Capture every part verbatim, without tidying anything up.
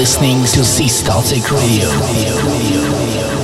listening to StarTech Radio. Radio, Radio, Radio.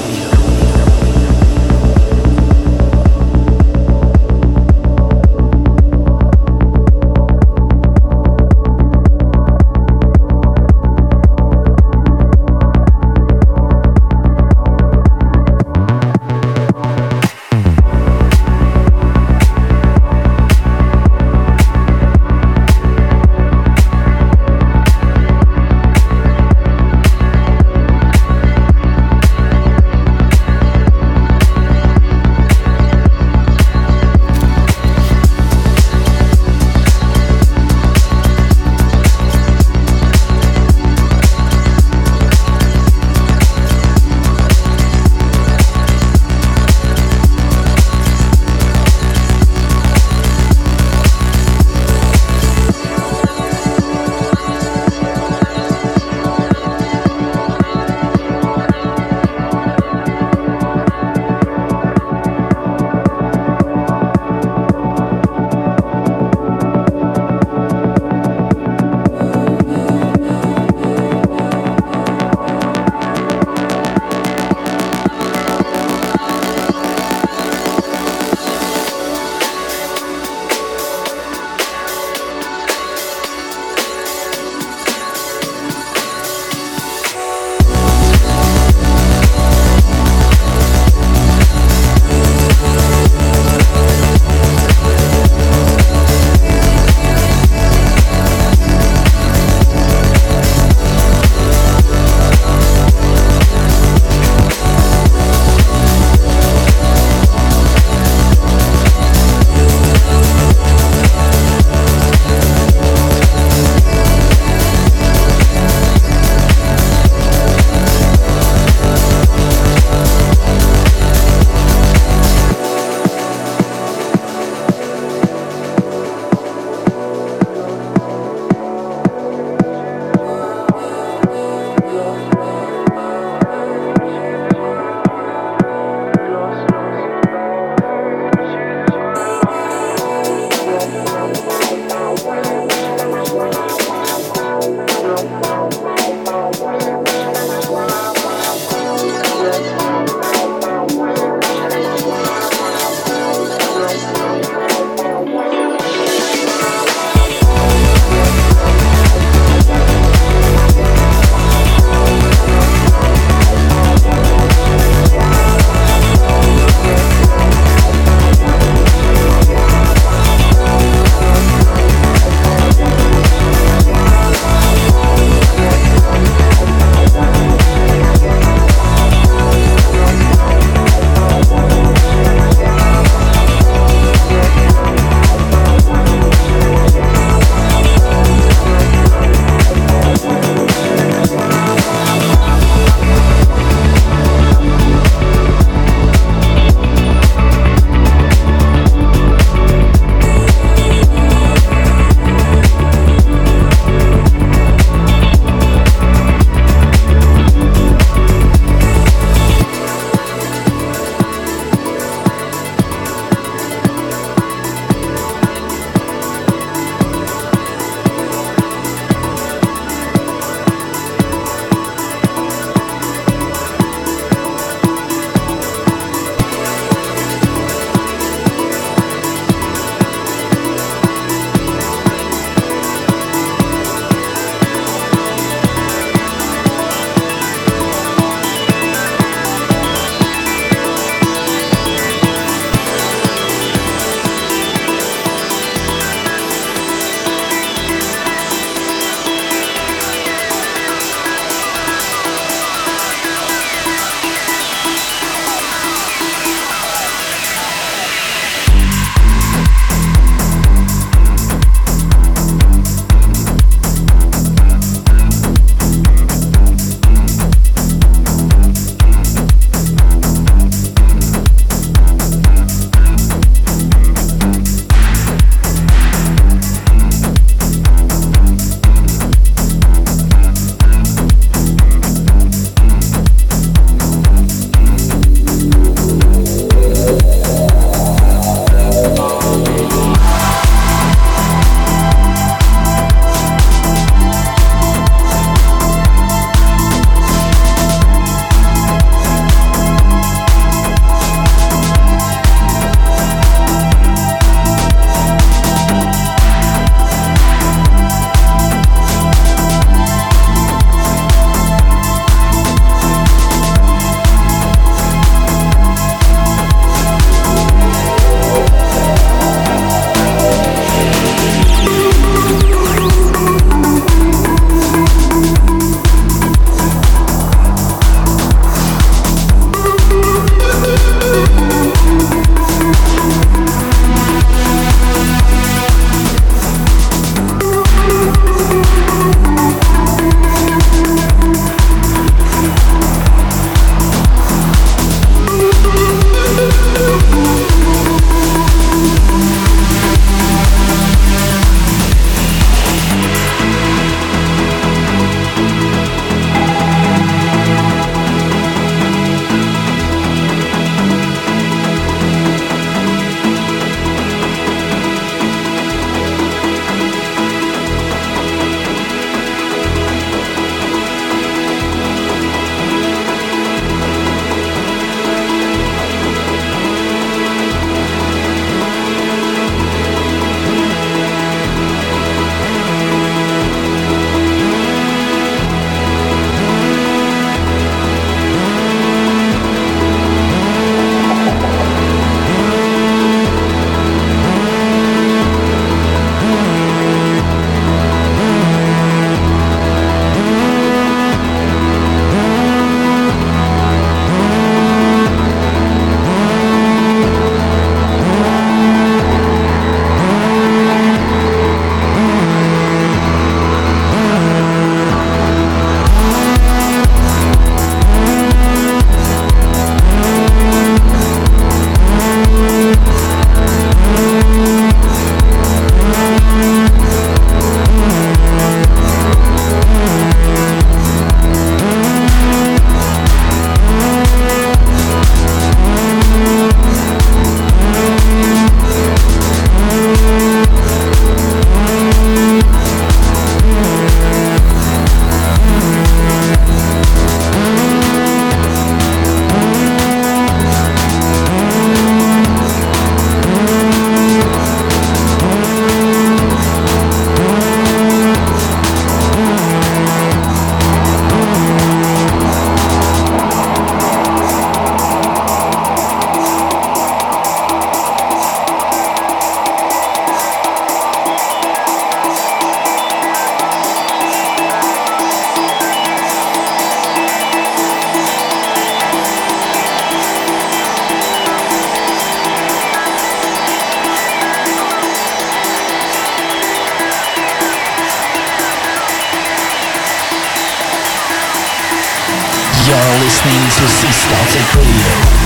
listening to StarTech Radio.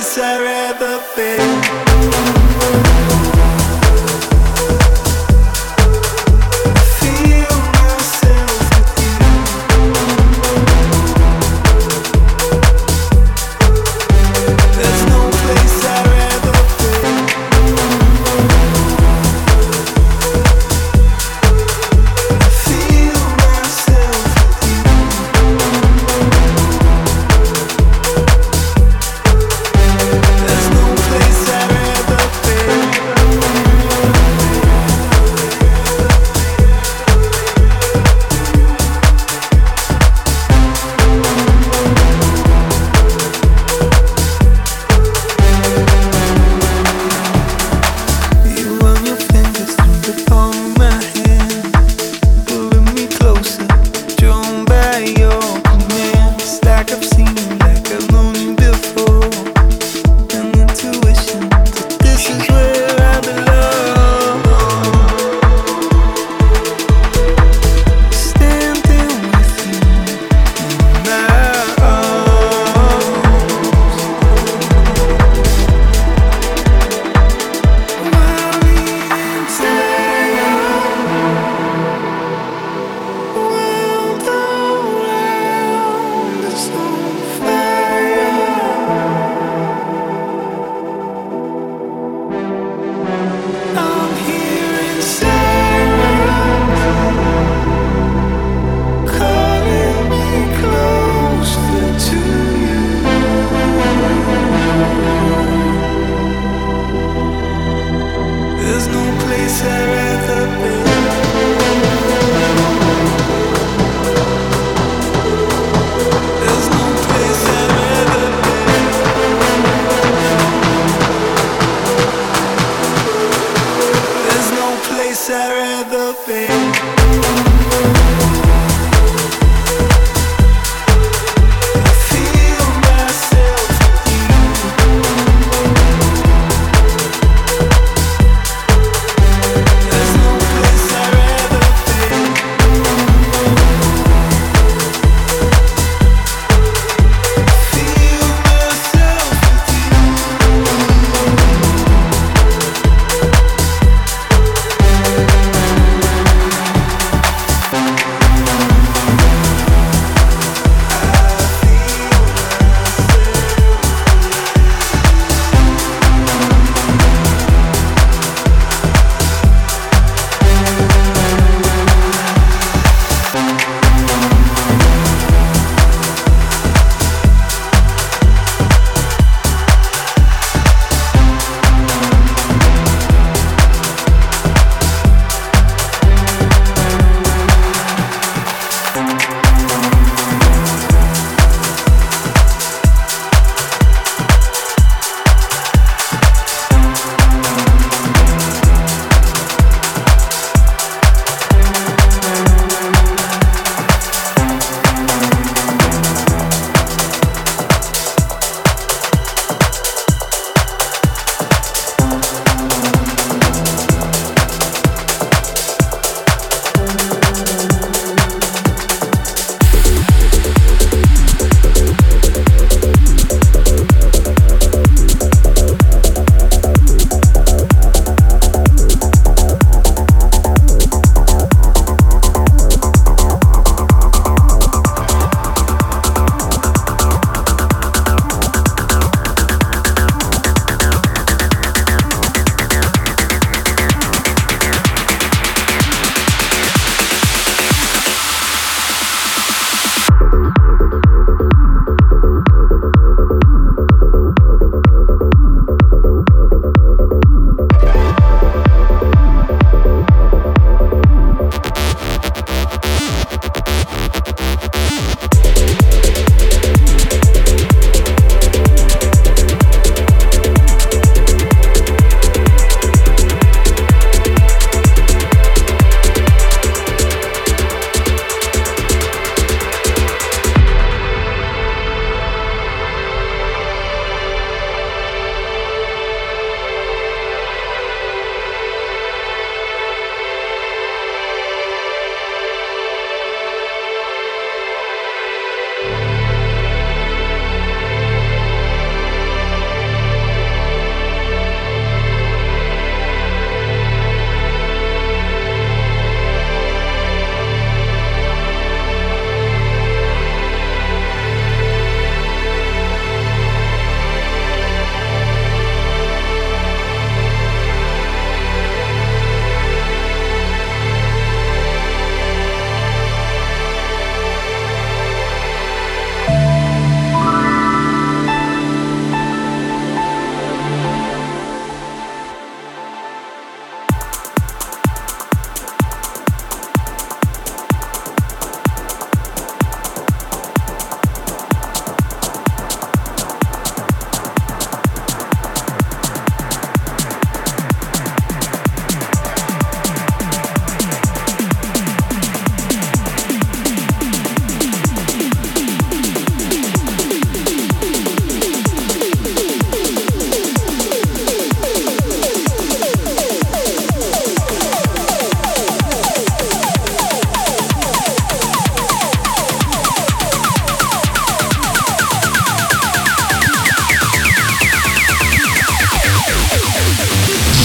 place I've ever been. There's no place I'd rather be.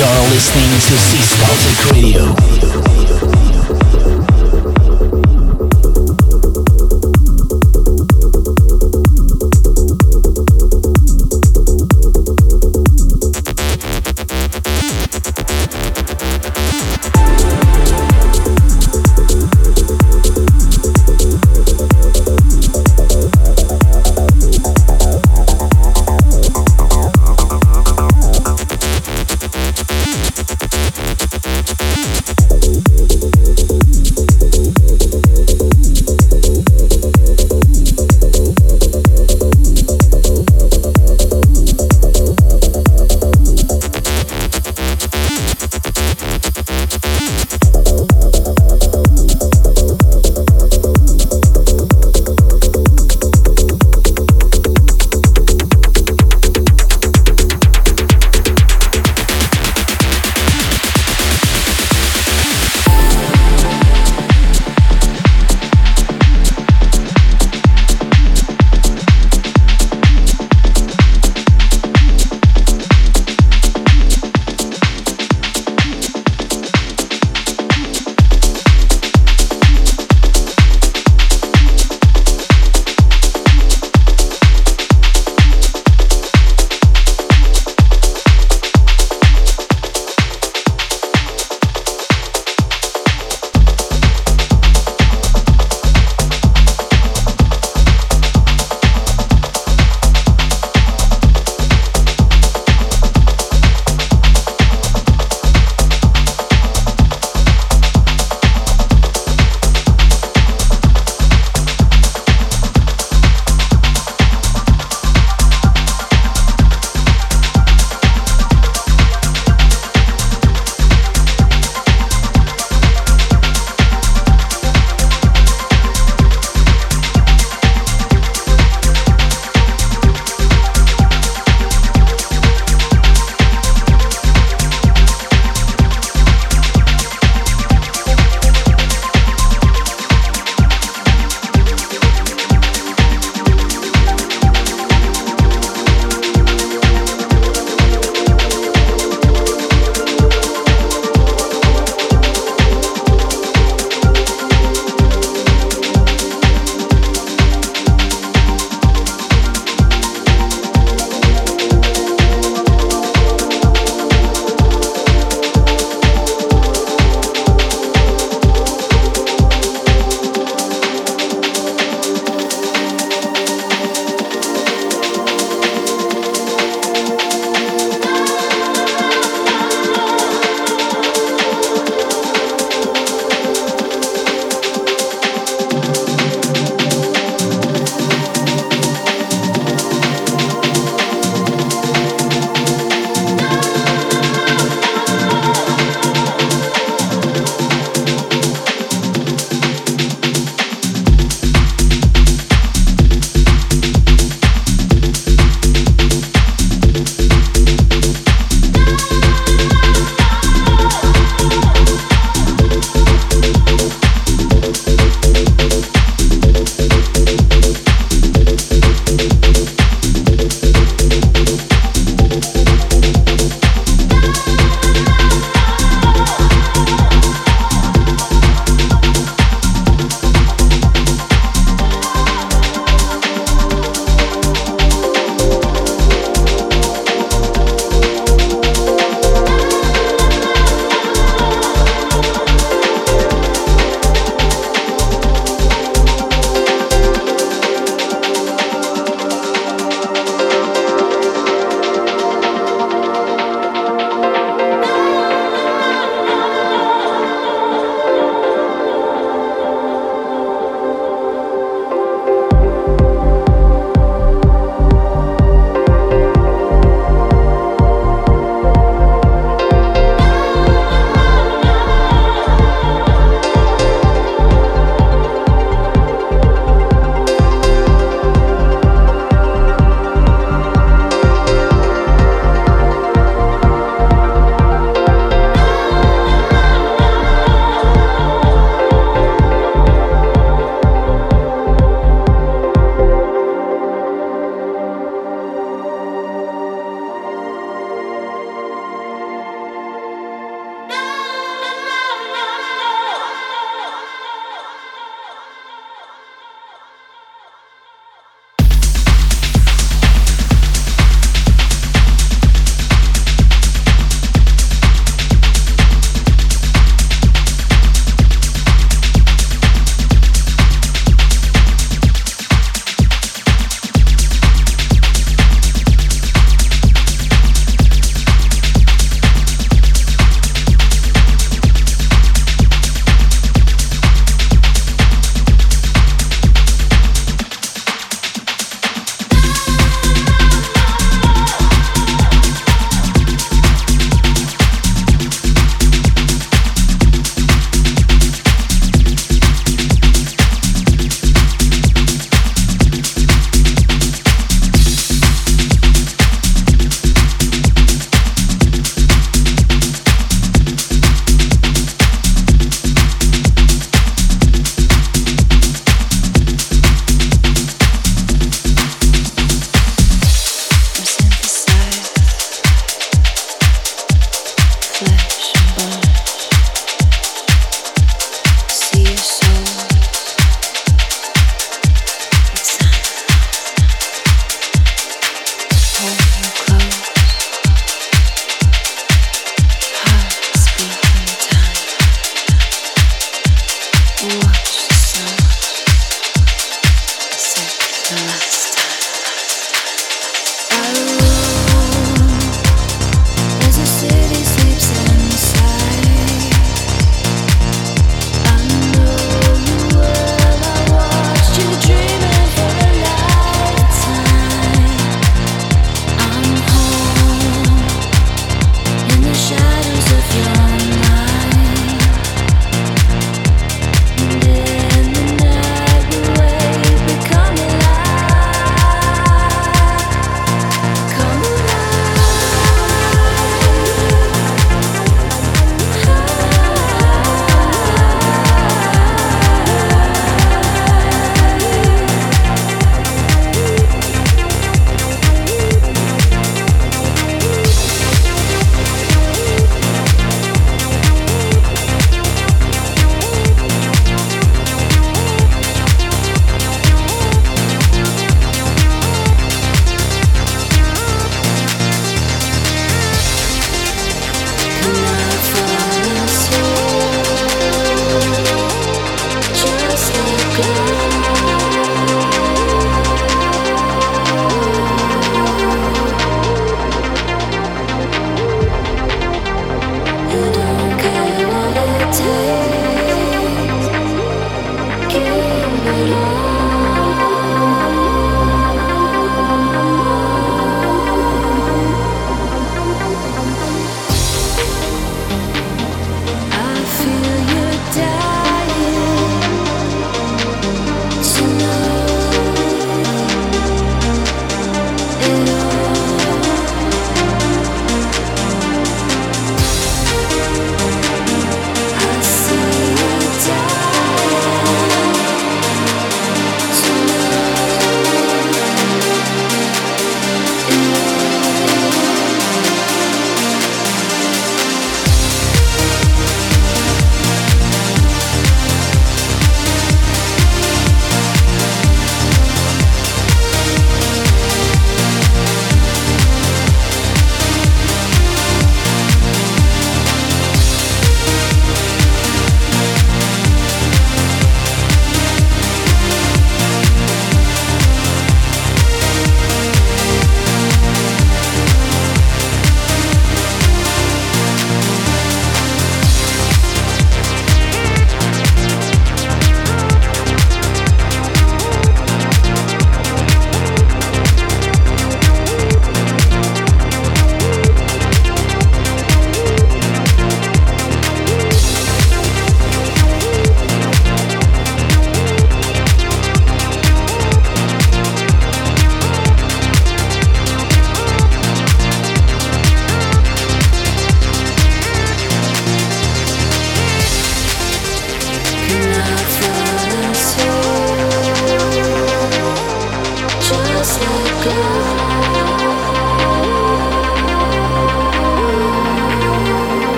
You're listening to StarTech Radio.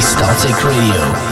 StarTech Radio.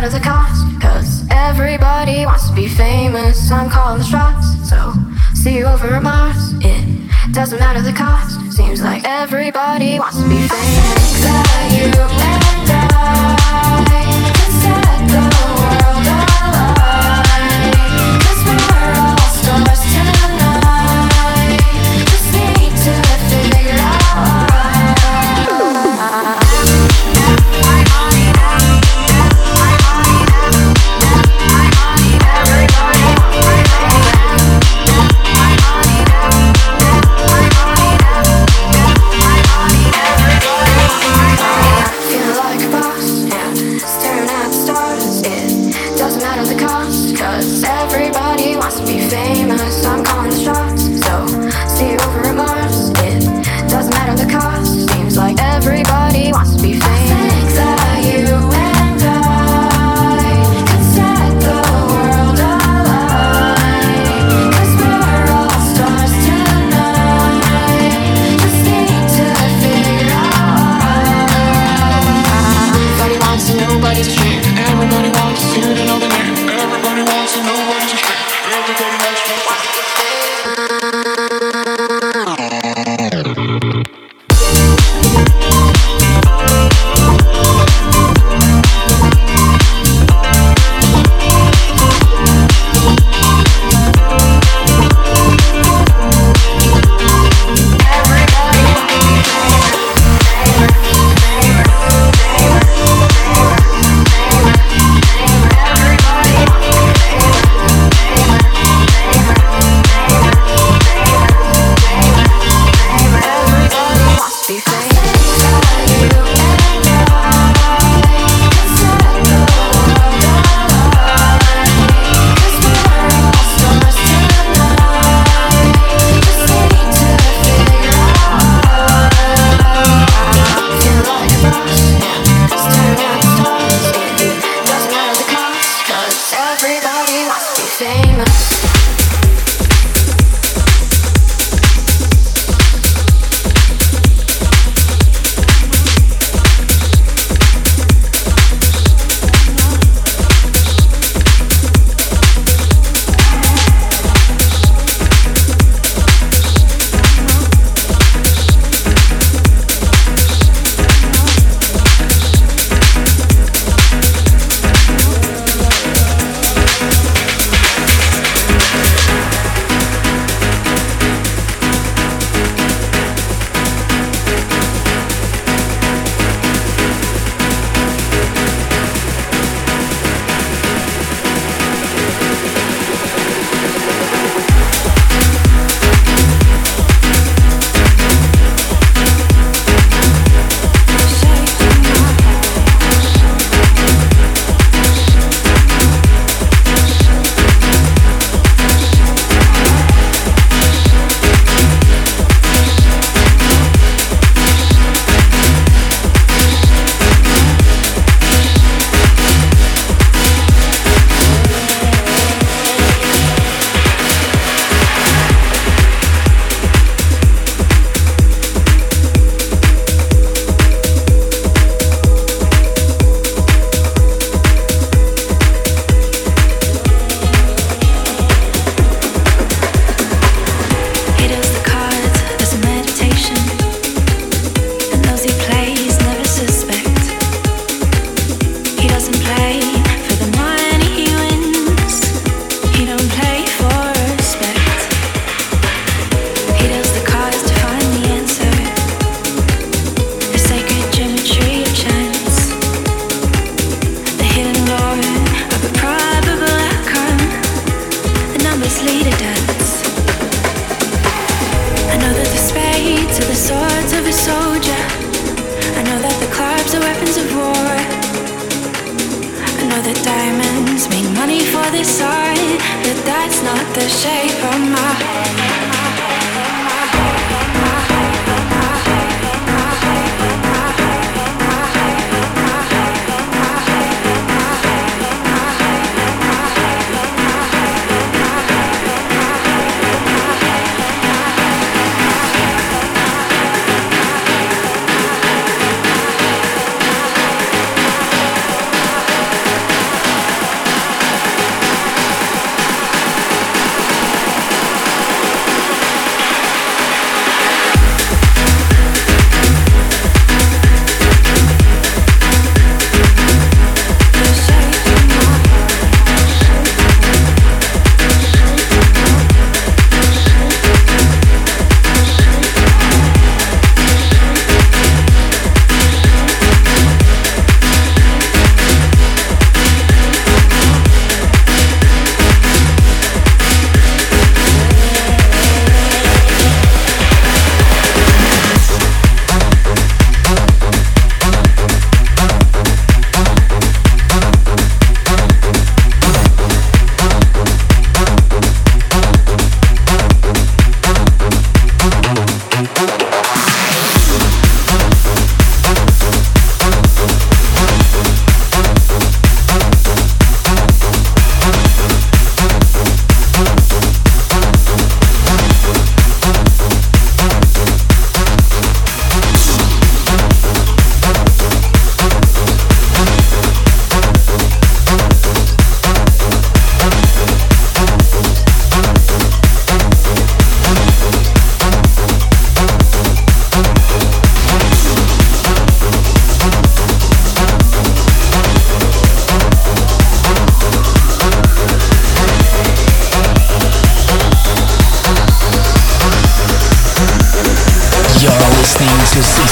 matter the cost, cause everybody wants to be famous. I'm calling the shots, so see you over at Mars. It doesn't matter the cost. Seems like everybody wants to be famous. I think that you and I can set the world alight, cause we're all stars tonight. Just need to figure out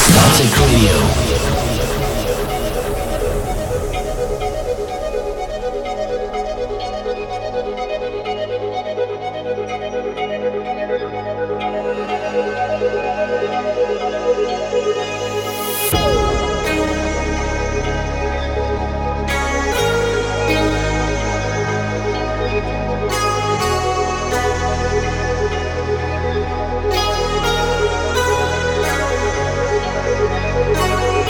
StarTech Radio. We'll be right back.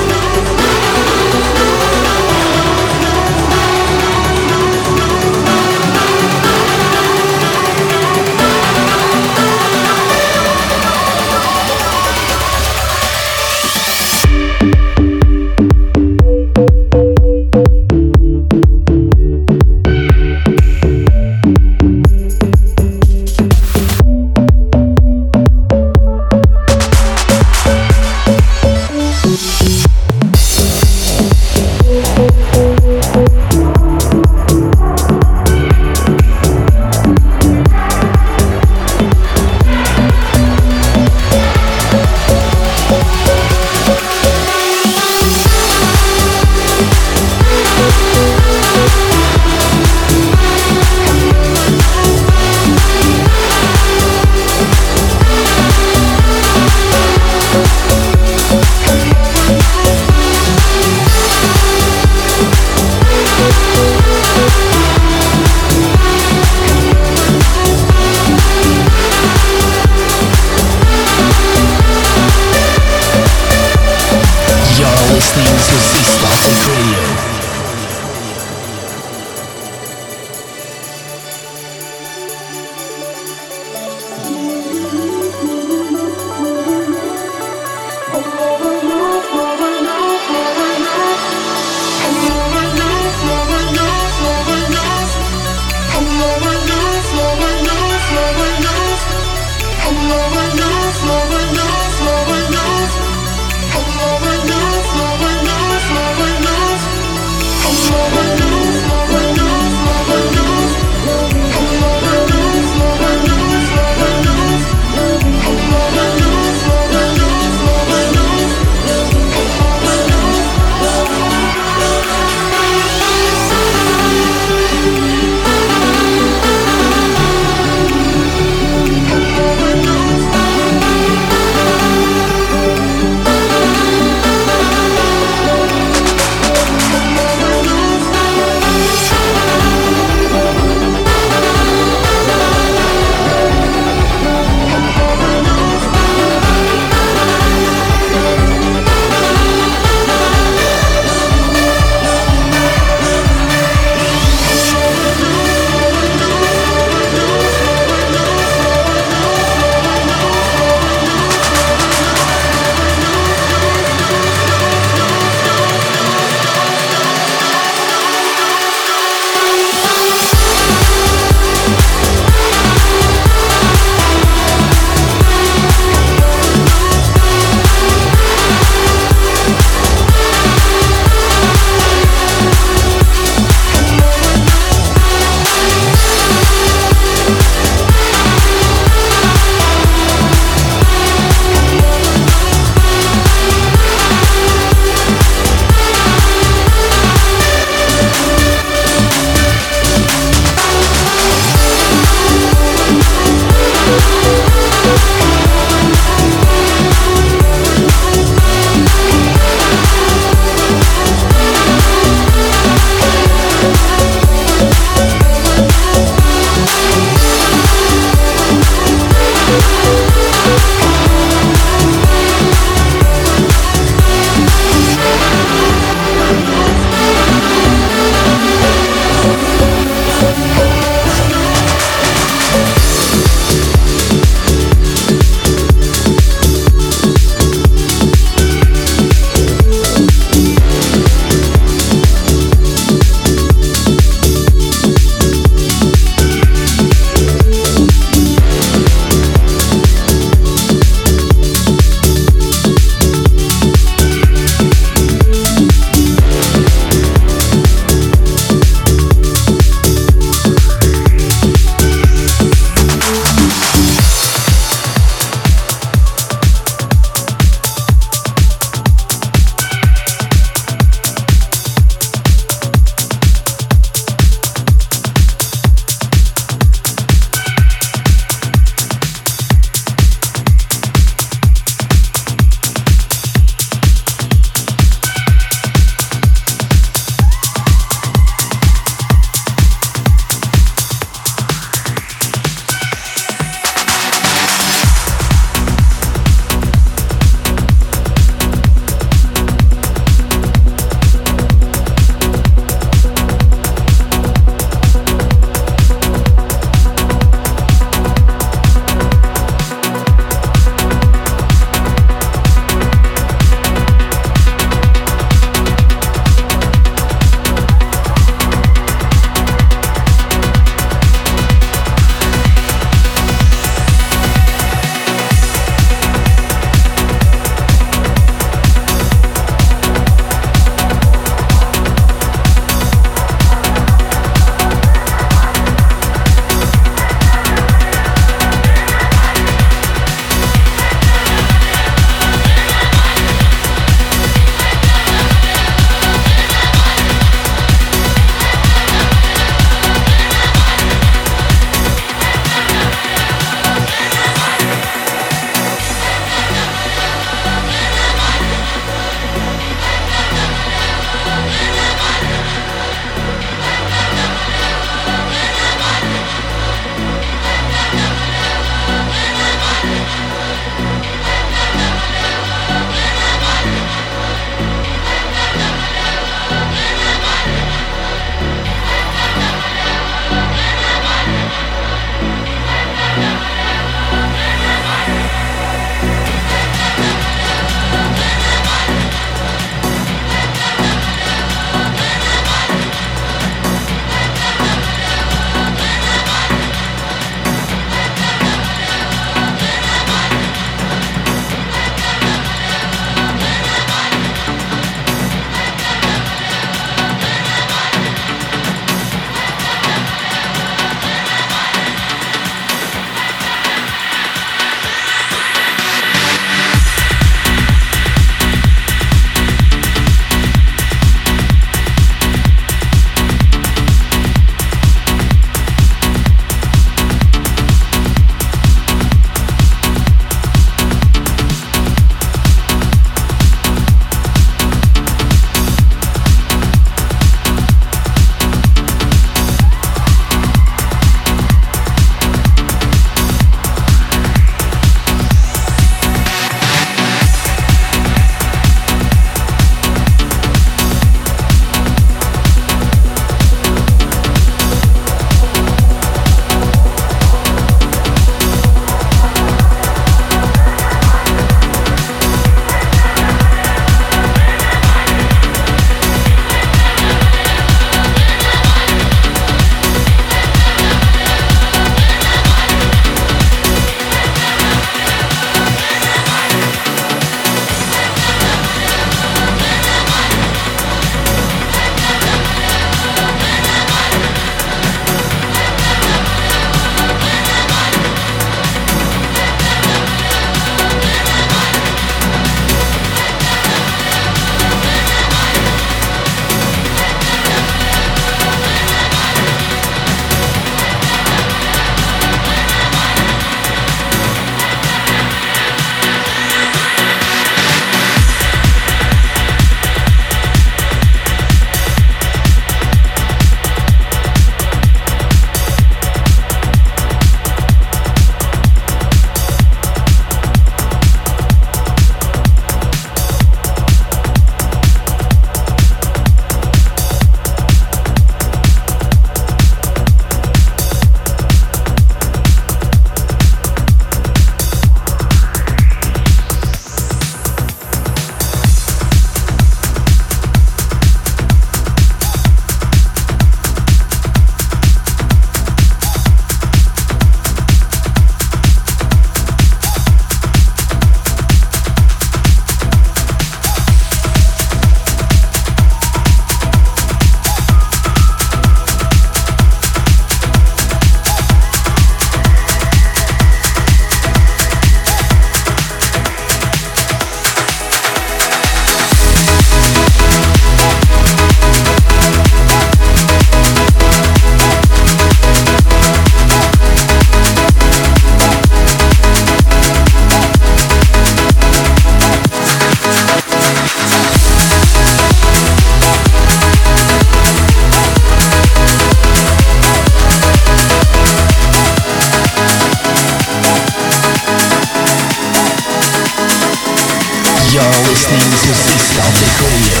listening to StarTech Radio.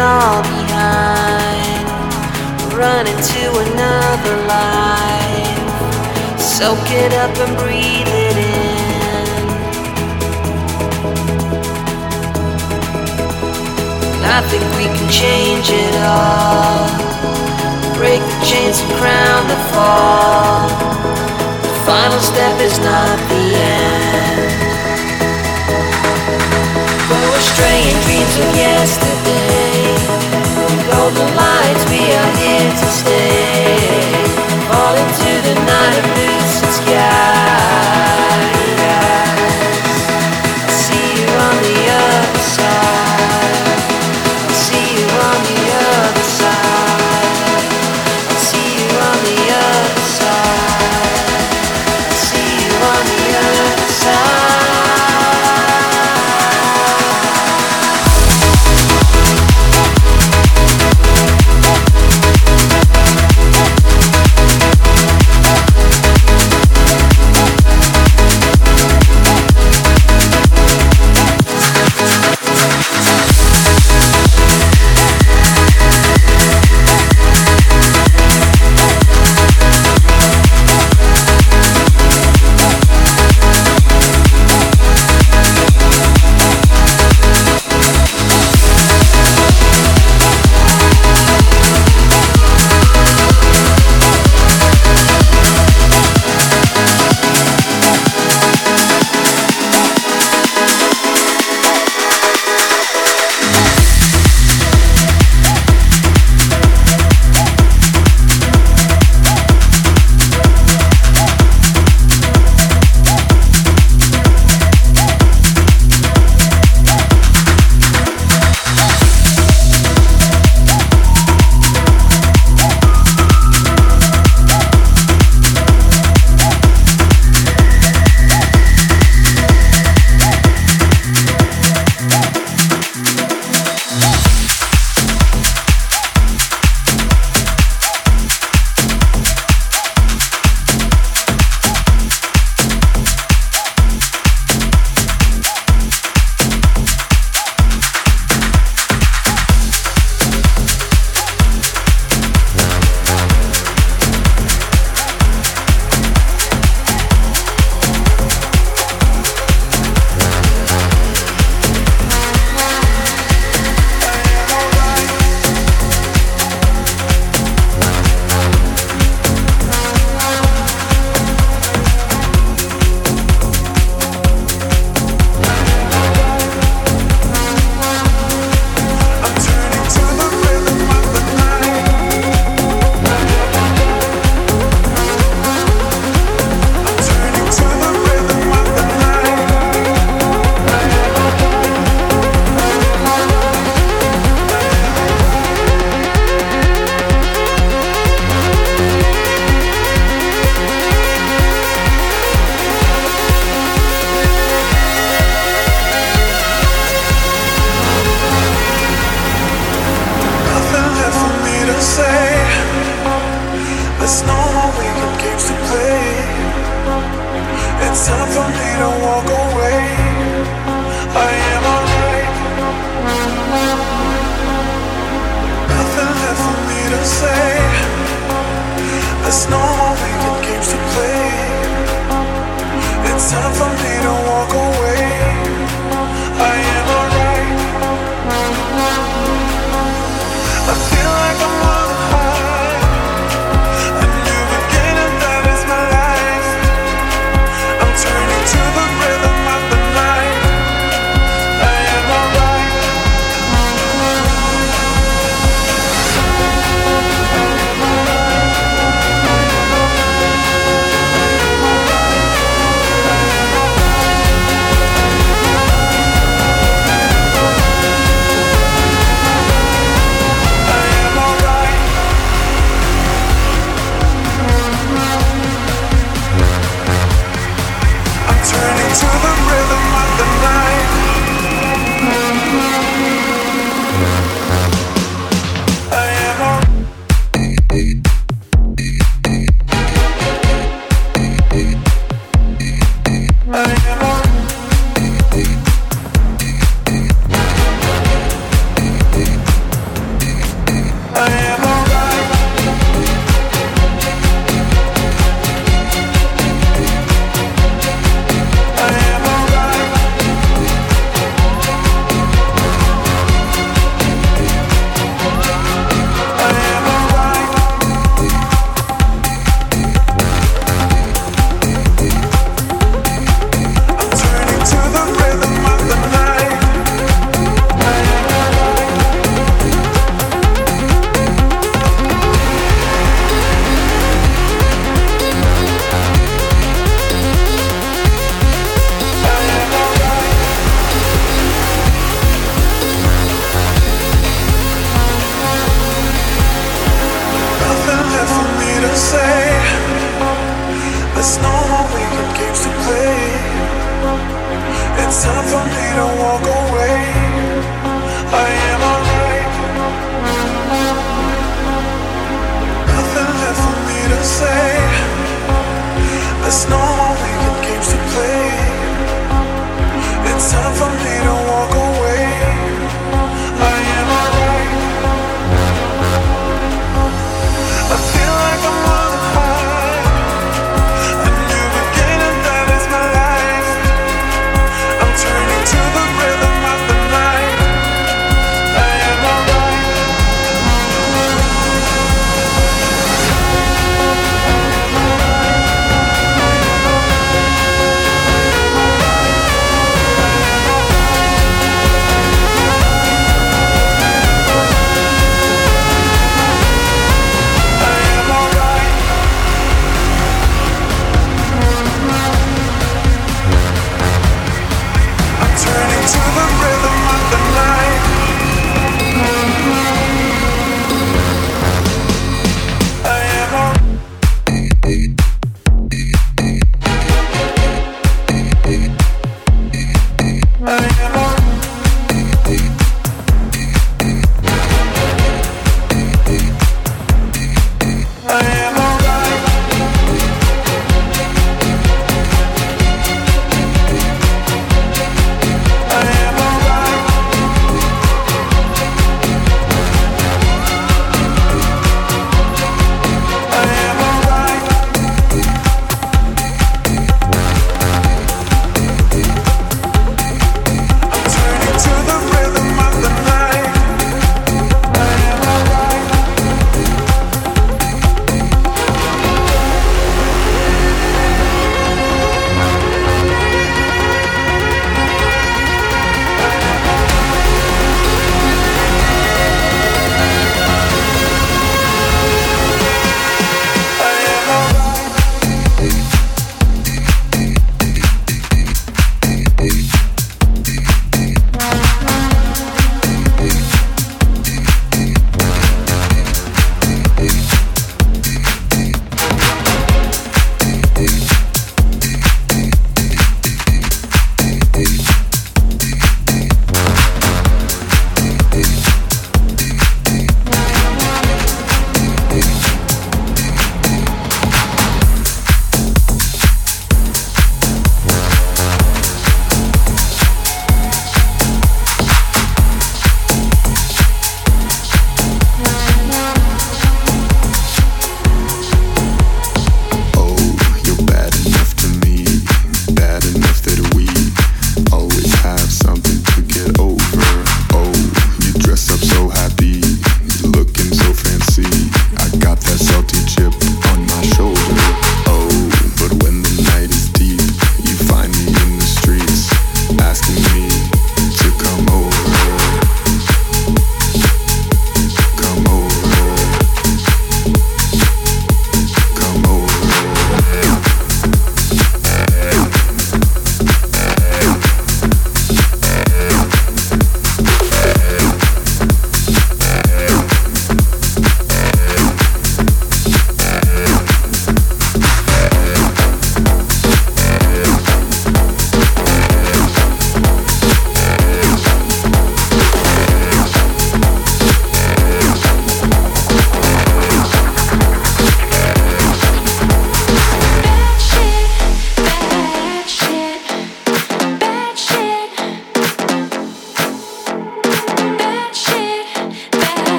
All behind, run into another life, soak it up and breathe it in. I think we can change it all, break the chains and crown the fall. The final step is not the end, but we're straying dreams of yesterday. Golden lights, we are here to stay. Fall into the night of lucid skies. I'll see you on the other side. I'll see you on the other side. I'll see you on the other side. I'll see you on the other side.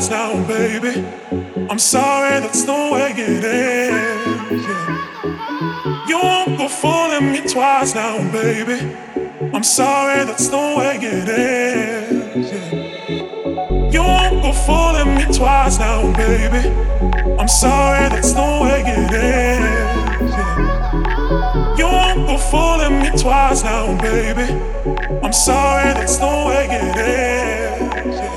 stars now, baby. I'm sorry, that's the way it is. Yeah. You won't go fooling me twice now, baby. I'm sorry, that's the way it is. Yeah. You won't go fooling me twice now, baby. I'm sorry, that's the way it is. Yeah. You won't go fooling me twice now, baby. I'm sorry, that's the way it is. Yeah. Sorry.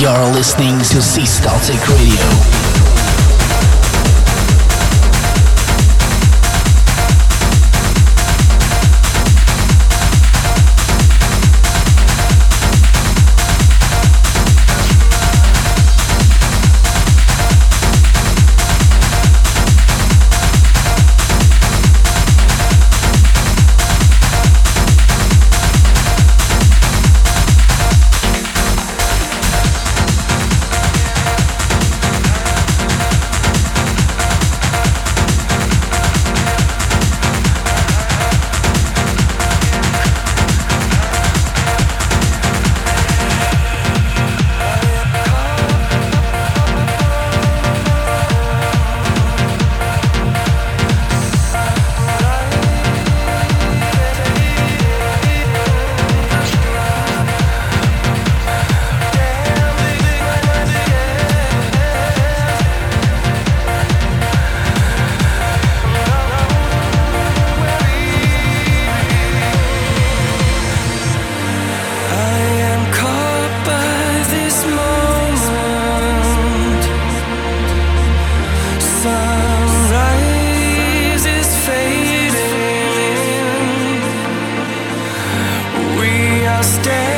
You're listening to StarTech Radio. Stay.